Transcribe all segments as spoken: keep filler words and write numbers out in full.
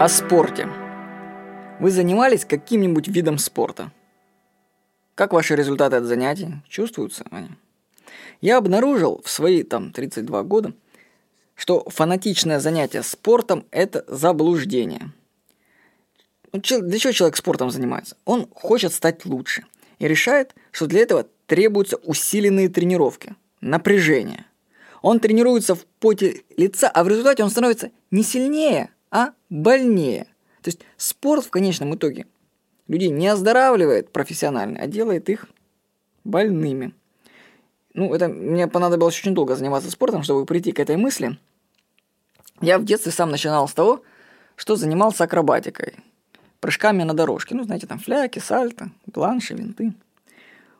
О спорте. Вы занимались каким-нибудь видом спорта? Как ваши результаты от занятий? Чувствуются они? Я обнаружил в свои там тридцать два года, что фанатичное занятие спортом – это заблуждение. Для чего человек спортом занимается? Он хочет стать лучше и решает, что для этого требуются усиленные тренировки, напряжение. Он тренируется в поте лица, а в результате он становится не сильнее, а больнее. То есть спорт в конечном итоге людей не оздоравливает профессионально, а делает их больными. Ну, это мне понадобилось очень долго заниматься спортом, чтобы прийти к этой мысли. Я в детстве сам начинал с того, что занимался акробатикой, прыжками на дорожке. Ну, знаете, там фляки, сальто, планши, винты.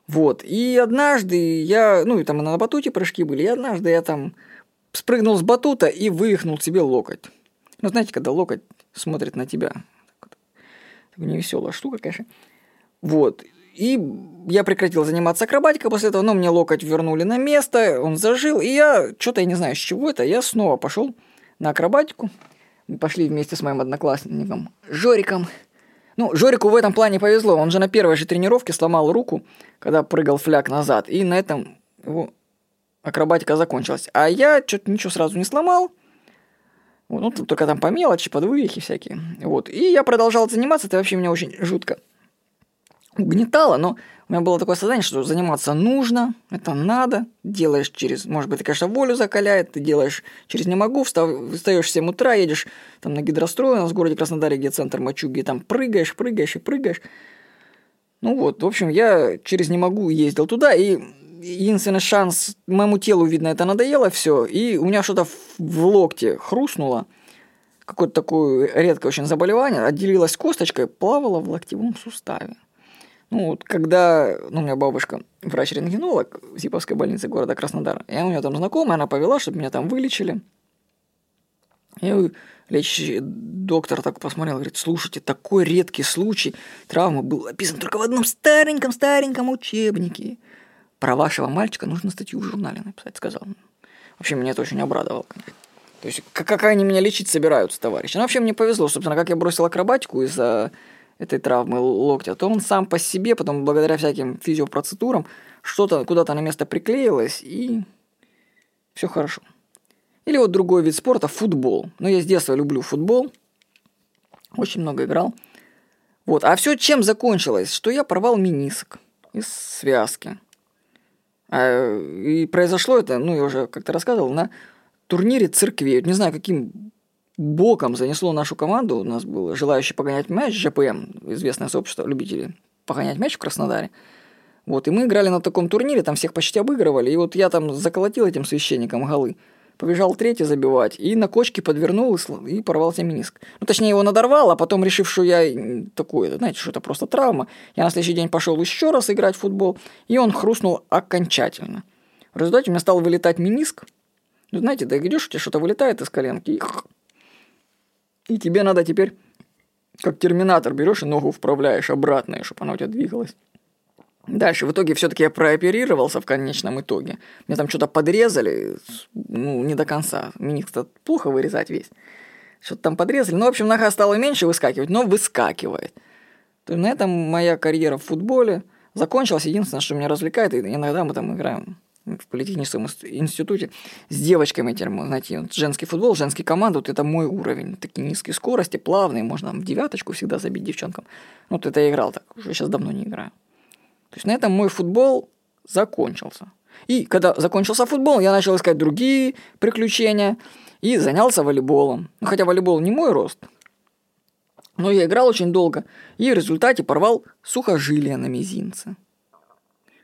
Вот. И однажды я... Ну, и там на батуте прыжки были. И однажды я там спрыгнул с батута и вывихнул себе локоть. Ну, знаете, когда локоть смотрит на тебя. Так вот. Невеселая штука, конечно. Вот. И я прекратил заниматься акробатикой после этого, но мне локоть вернули на место, он зажил, и я, что-то я не знаю, с чего это, я снова пошел на акробатику. Мы пошли вместе с моим одноклассником Жориком. Ну, Жорику в этом плане повезло, он же на первой же тренировке сломал руку, когда прыгал фляг назад, и на этом его акробатика закончилась. А я что-то ничего сразу не сломал, вот, ну, только там по мелочи, под вывихи всякие. Вот. И я продолжал заниматься, это вообще меня очень жутко угнетало, но у меня было такое сознание, что заниматься нужно, это надо, делаешь через, может быть, это, конечно, волю закаляет, ты делаешь через «не могу», встаешь в семь утра, едешь там на гидрострой, у нас в городе Краснодаре, где центр Мачуги, там прыгаешь, прыгаешь и прыгаешь. Ну вот, в общем, я через «не могу» ездил туда, и единственный шанс, моему телу, видно, это надоело все, и у меня что-то в локте хрустнуло, какое-то такое редкое очень заболевание, отделилась косточкой, плавала в локтевом суставе. Ну, вот когда, ну, у меня бабушка врач-рентгенолог в Зиповской больнице города Краснодар, я у нее там знакомая, она повела, чтобы меня там вылечили. И лечащий доктор так посмотрел, говорит, слушайте, такой редкий случай травмы был описан только в одном стареньком-стареньком учебнике. Про вашего мальчика нужно статью в журнале написать, сказал. Вообще, меня это очень обрадовало, конечно. То есть, как они меня лечить собираются, товарищи? Ну, вообще, мне повезло, собственно, как я бросил акробатику из-за этой травмы локтя, то он сам по себе, потом благодаря всяким физиопроцедурам, что-то куда-то на место приклеилось, и все хорошо. Или вот другой вид спорта – футбол. Ну, я с детства люблю футбол, очень много играл. Вот. А все чем закончилось? Что я порвал мениск из связки. И произошло это, ну, я уже как-то рассказывал, на турнире церквей. Не знаю, каким... боком занесло нашу команду, у нас был желающий погонять мяч, Ж П М, известное сообщество любителей погонять мяч в Краснодаре. Вот, и мы играли на таком турнире, там всех почти обыгрывали, и вот я там заколотил этим священником голы, побежал третий забивать, и на кочке подвернул, и порвался мениск. Ну, точнее, его надорвал, а потом, решив, что я такой, знаете, что это просто травма, я на следующий день пошел еще раз играть в футбол, и он хрустнул окончательно. В результате у меня стал вылетать мениск. Ну, знаете, да идешь, у тебя что-то вылетает из коленки, и... И тебе надо теперь, как терминатор, берешь и ногу вправляешь обратно, чтобы она у тебя двигалась. Дальше. В итоге все-таки я прооперировался в конечном итоге. Мне там что-то подрезали, ну, не до конца. Мениск-то плохо вырезать весь. Что-то там подрезали. Ну, в общем, нога стала меньше выскакивать, но выскакивает. То есть на этом моя карьера в футболе закончилась. Единственное, что меня развлекает, иногда мы там играем в политехническом институте с девочками, знаете, вот женский футбол, женские команды, вот это мой уровень, такие низкие скорости, плавные, можно там в девяточку всегда забить девчонкам. Вот это я играл так, уже сейчас давно не играю. То есть на этом мой футбол закончился. И когда закончился футбол, я начал искать другие приключения и занялся волейболом. Ну, хотя волейбол не мой рост, но я играл очень долго и в результате порвал сухожилие на мизинце.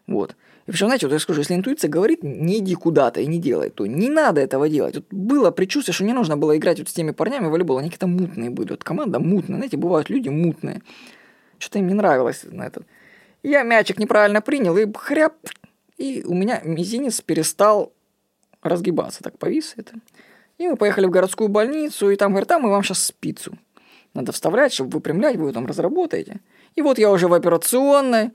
Вот. И причем, знаете, вот я скажу, если интуиция говорит, не иди куда-то и не делай, то не надо этого делать. Вот было предчувствие, что не нужно было играть вот с теми парнями в волейбол, они какие-то мутные были. Вот команда мутная, знаете, бывают люди мутные. Что-то им не нравилось на этот. Я мячик неправильно принял, и хряп, и у меня мизинец перестал разгибаться, так повис это. И мы поехали в городскую больницу, и там говорят, там мы вам сейчас спицу надо вставлять, чтобы выпрямлять, вы там разработаете. И вот я уже в операционной,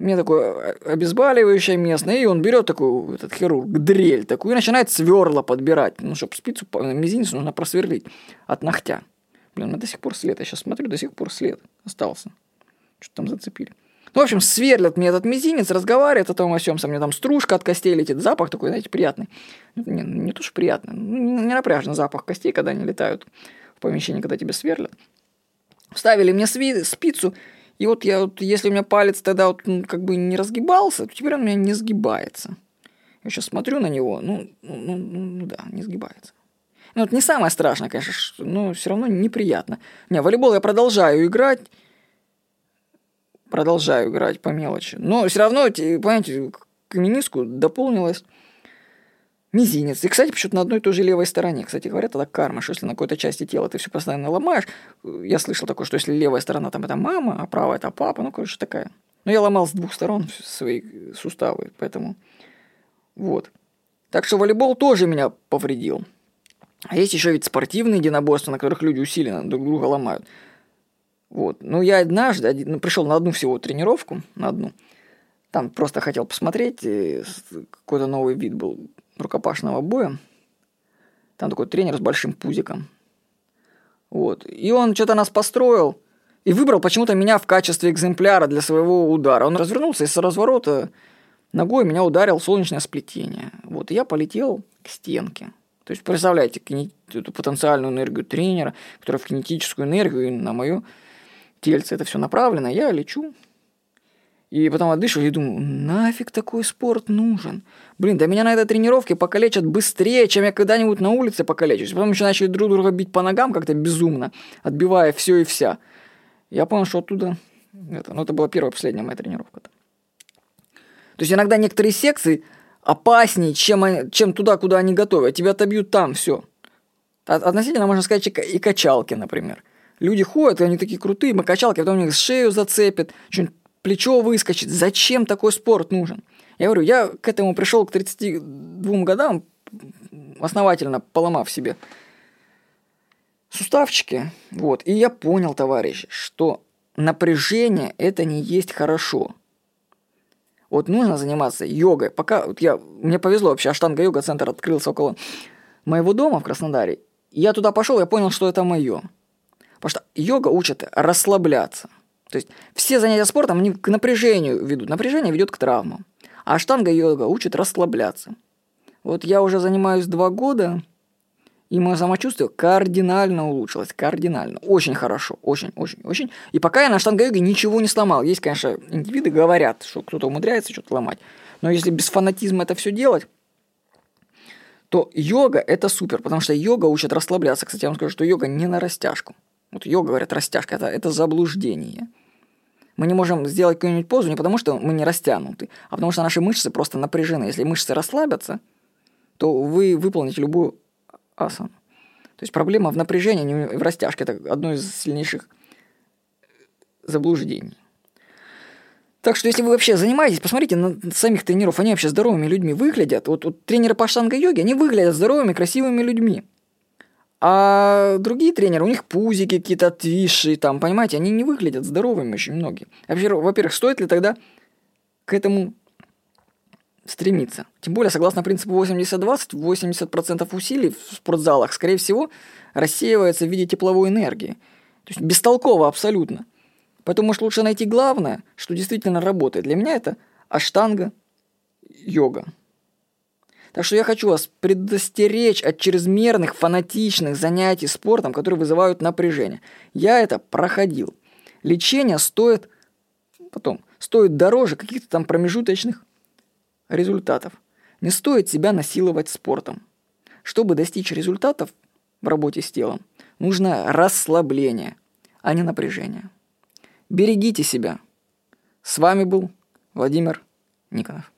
мне такое обезболивающее местное, и он берет такую, этот хирург, дрель такую, и начинает сверло подбирать, ну, чтобы спицу, мизинец нужно просверлить от ногтя. Блин, у меня до сих пор след. Я сейчас смотрю, до сих пор след остался. Что-то там зацепили. Ну, в общем, сверлят мне этот мизинец, разговаривает о том о сём, со мне там стружка от костей летит, запах такой, знаете, приятный. Не, не то, что приятно, не напряжен запах костей, когда они летают в помещении, когда тебя сверлят. Вставили мне сви- спицу, и вот я вот, если у меня палец тогда вот, ну, как бы не разгибался, то теперь он у меня не сгибается. Я сейчас смотрю на него, ну, ну, ну да, не сгибается. Ну, это не самое страшное, конечно, что, но все равно неприятно. Не, в волейбол я продолжаю играть, продолжаю играть по мелочи. Но все равно, понимаете, к мениску дополнилось мизинец. И, кстати, почему-то на одной и той же левой стороне. Кстати, говорят, это карма, что если на какой-то части тела ты все постоянно ломаешь. Я слышал такое, что если левая сторона, там это мама, а правая это папа, ну, короче, такая. Но я ломал с двух сторон свои суставы, поэтому вот. Так что волейбол тоже меня повредил. А есть еще ведь спортивные единоборства, на которых люди усиленно друг друга ломают. Вот. Ну, я однажды один, ну, пришел на одну всего тренировку, на одну. Там просто хотел посмотреть, какой-то новый вид был рукопашного боя. Там такой тренер с большим пузиком. Вот. И он что-то нас построил и выбрал почему-то меня в качестве экземпляра для своего удара. Он развернулся и с разворота ногой меня ударил в солнечное сплетение. Вот. И я полетел к стенке. То есть, представляете, кини... эту потенциальную энергию тренера, которая в кинетическую энергию на мою... тельце, это все направлено, я лечу. И потом отдышиваю и думаю, нафиг такой спорт нужен? Блин, да меня на этой тренировке покалечат быстрее, чем я когда-нибудь на улице покалечусь. Потом еще начали друг друга бить по ногам как-то безумно, отбивая все и вся. Я понял, что оттуда... Это, ну, это была первая, последняя моя тренировка. То есть, иногда некоторые секции опаснее, чем, они, чем туда, куда они готовы. Тебя отобьют там, все. Относительно, можно сказать, и качалки, например. Люди ходят, и они такие крутые, макачалки, потом у них шею зацепят, что-нибудь плечо выскочит. Зачем такой спорт нужен? Я говорю, я к этому пришел к тридцати двум годам, основательно поломав себе суставчики. Вот. И я понял, товарищи, что напряжение – это не есть хорошо. Вот нужно заниматься йогой. Пока вот я, мне повезло вообще, аштанга-йога центр открылся около моего дома в Краснодаре. Я туда пошел, я понял, что это мое. Потому что йога учит расслабляться. То есть все занятия спортом, они к напряжению ведут. Напряжение ведет к травмам. А аштанга-йога учит расслабляться. Вот я уже занимаюсь два года, и мое самочувствие кардинально улучшилось. Кардинально. Очень хорошо. Очень, очень, очень. И пока я на аштанга-йоге ничего не сломал. Есть, конечно, индивиды говорят, что кто-то умудряется что-то ломать. Но если без фанатизма это все делать, то йога – это супер. Потому что йога учит расслабляться. Кстати, я вам скажу, что йога не на растяжку. Вот йога, говорят, растяжка, это, это заблуждение. Мы не можем сделать какую-нибудь позу не потому, что мы не растянуты, а потому что наши мышцы просто напряжены. Если мышцы расслабятся, то вы выполните любую асану. То есть проблема в напряжении, не в растяжке. Это одно из сильнейших заблуждений. Так что, если вы вообще занимаетесь, посмотрите на самих тренеров. Они вообще здоровыми людьми выглядят. Вот, вот тренеры по аштанга-йоге, они выглядят здоровыми, красивыми людьми. А другие тренеры, у них пузики какие-то отвисшие, там, понимаете, они не выглядят здоровыми очень многие. Во-первых, стоит ли тогда к этому стремиться? Тем более, согласно принципу восемьдесят двадцать, восемьдесят процентов усилий в спортзалах, скорее всего, рассеивается в виде тепловой энергии. То есть бестолково абсолютно. Поэтому, может, лучше найти главное, что действительно работает. Для меня это аштанга-йога. Так что я хочу вас предостеречь от чрезмерных фанатичных занятий спортом, которые вызывают напряжение. Я это проходил. Лечение стоит, потом, стоит дороже каких-то там промежуточных результатов. Не стоит себя насиловать спортом. Чтобы достичь результатов в работе с телом, нужно расслабление, а не напряжение. Берегите себя. С вами был Владимир Никонов.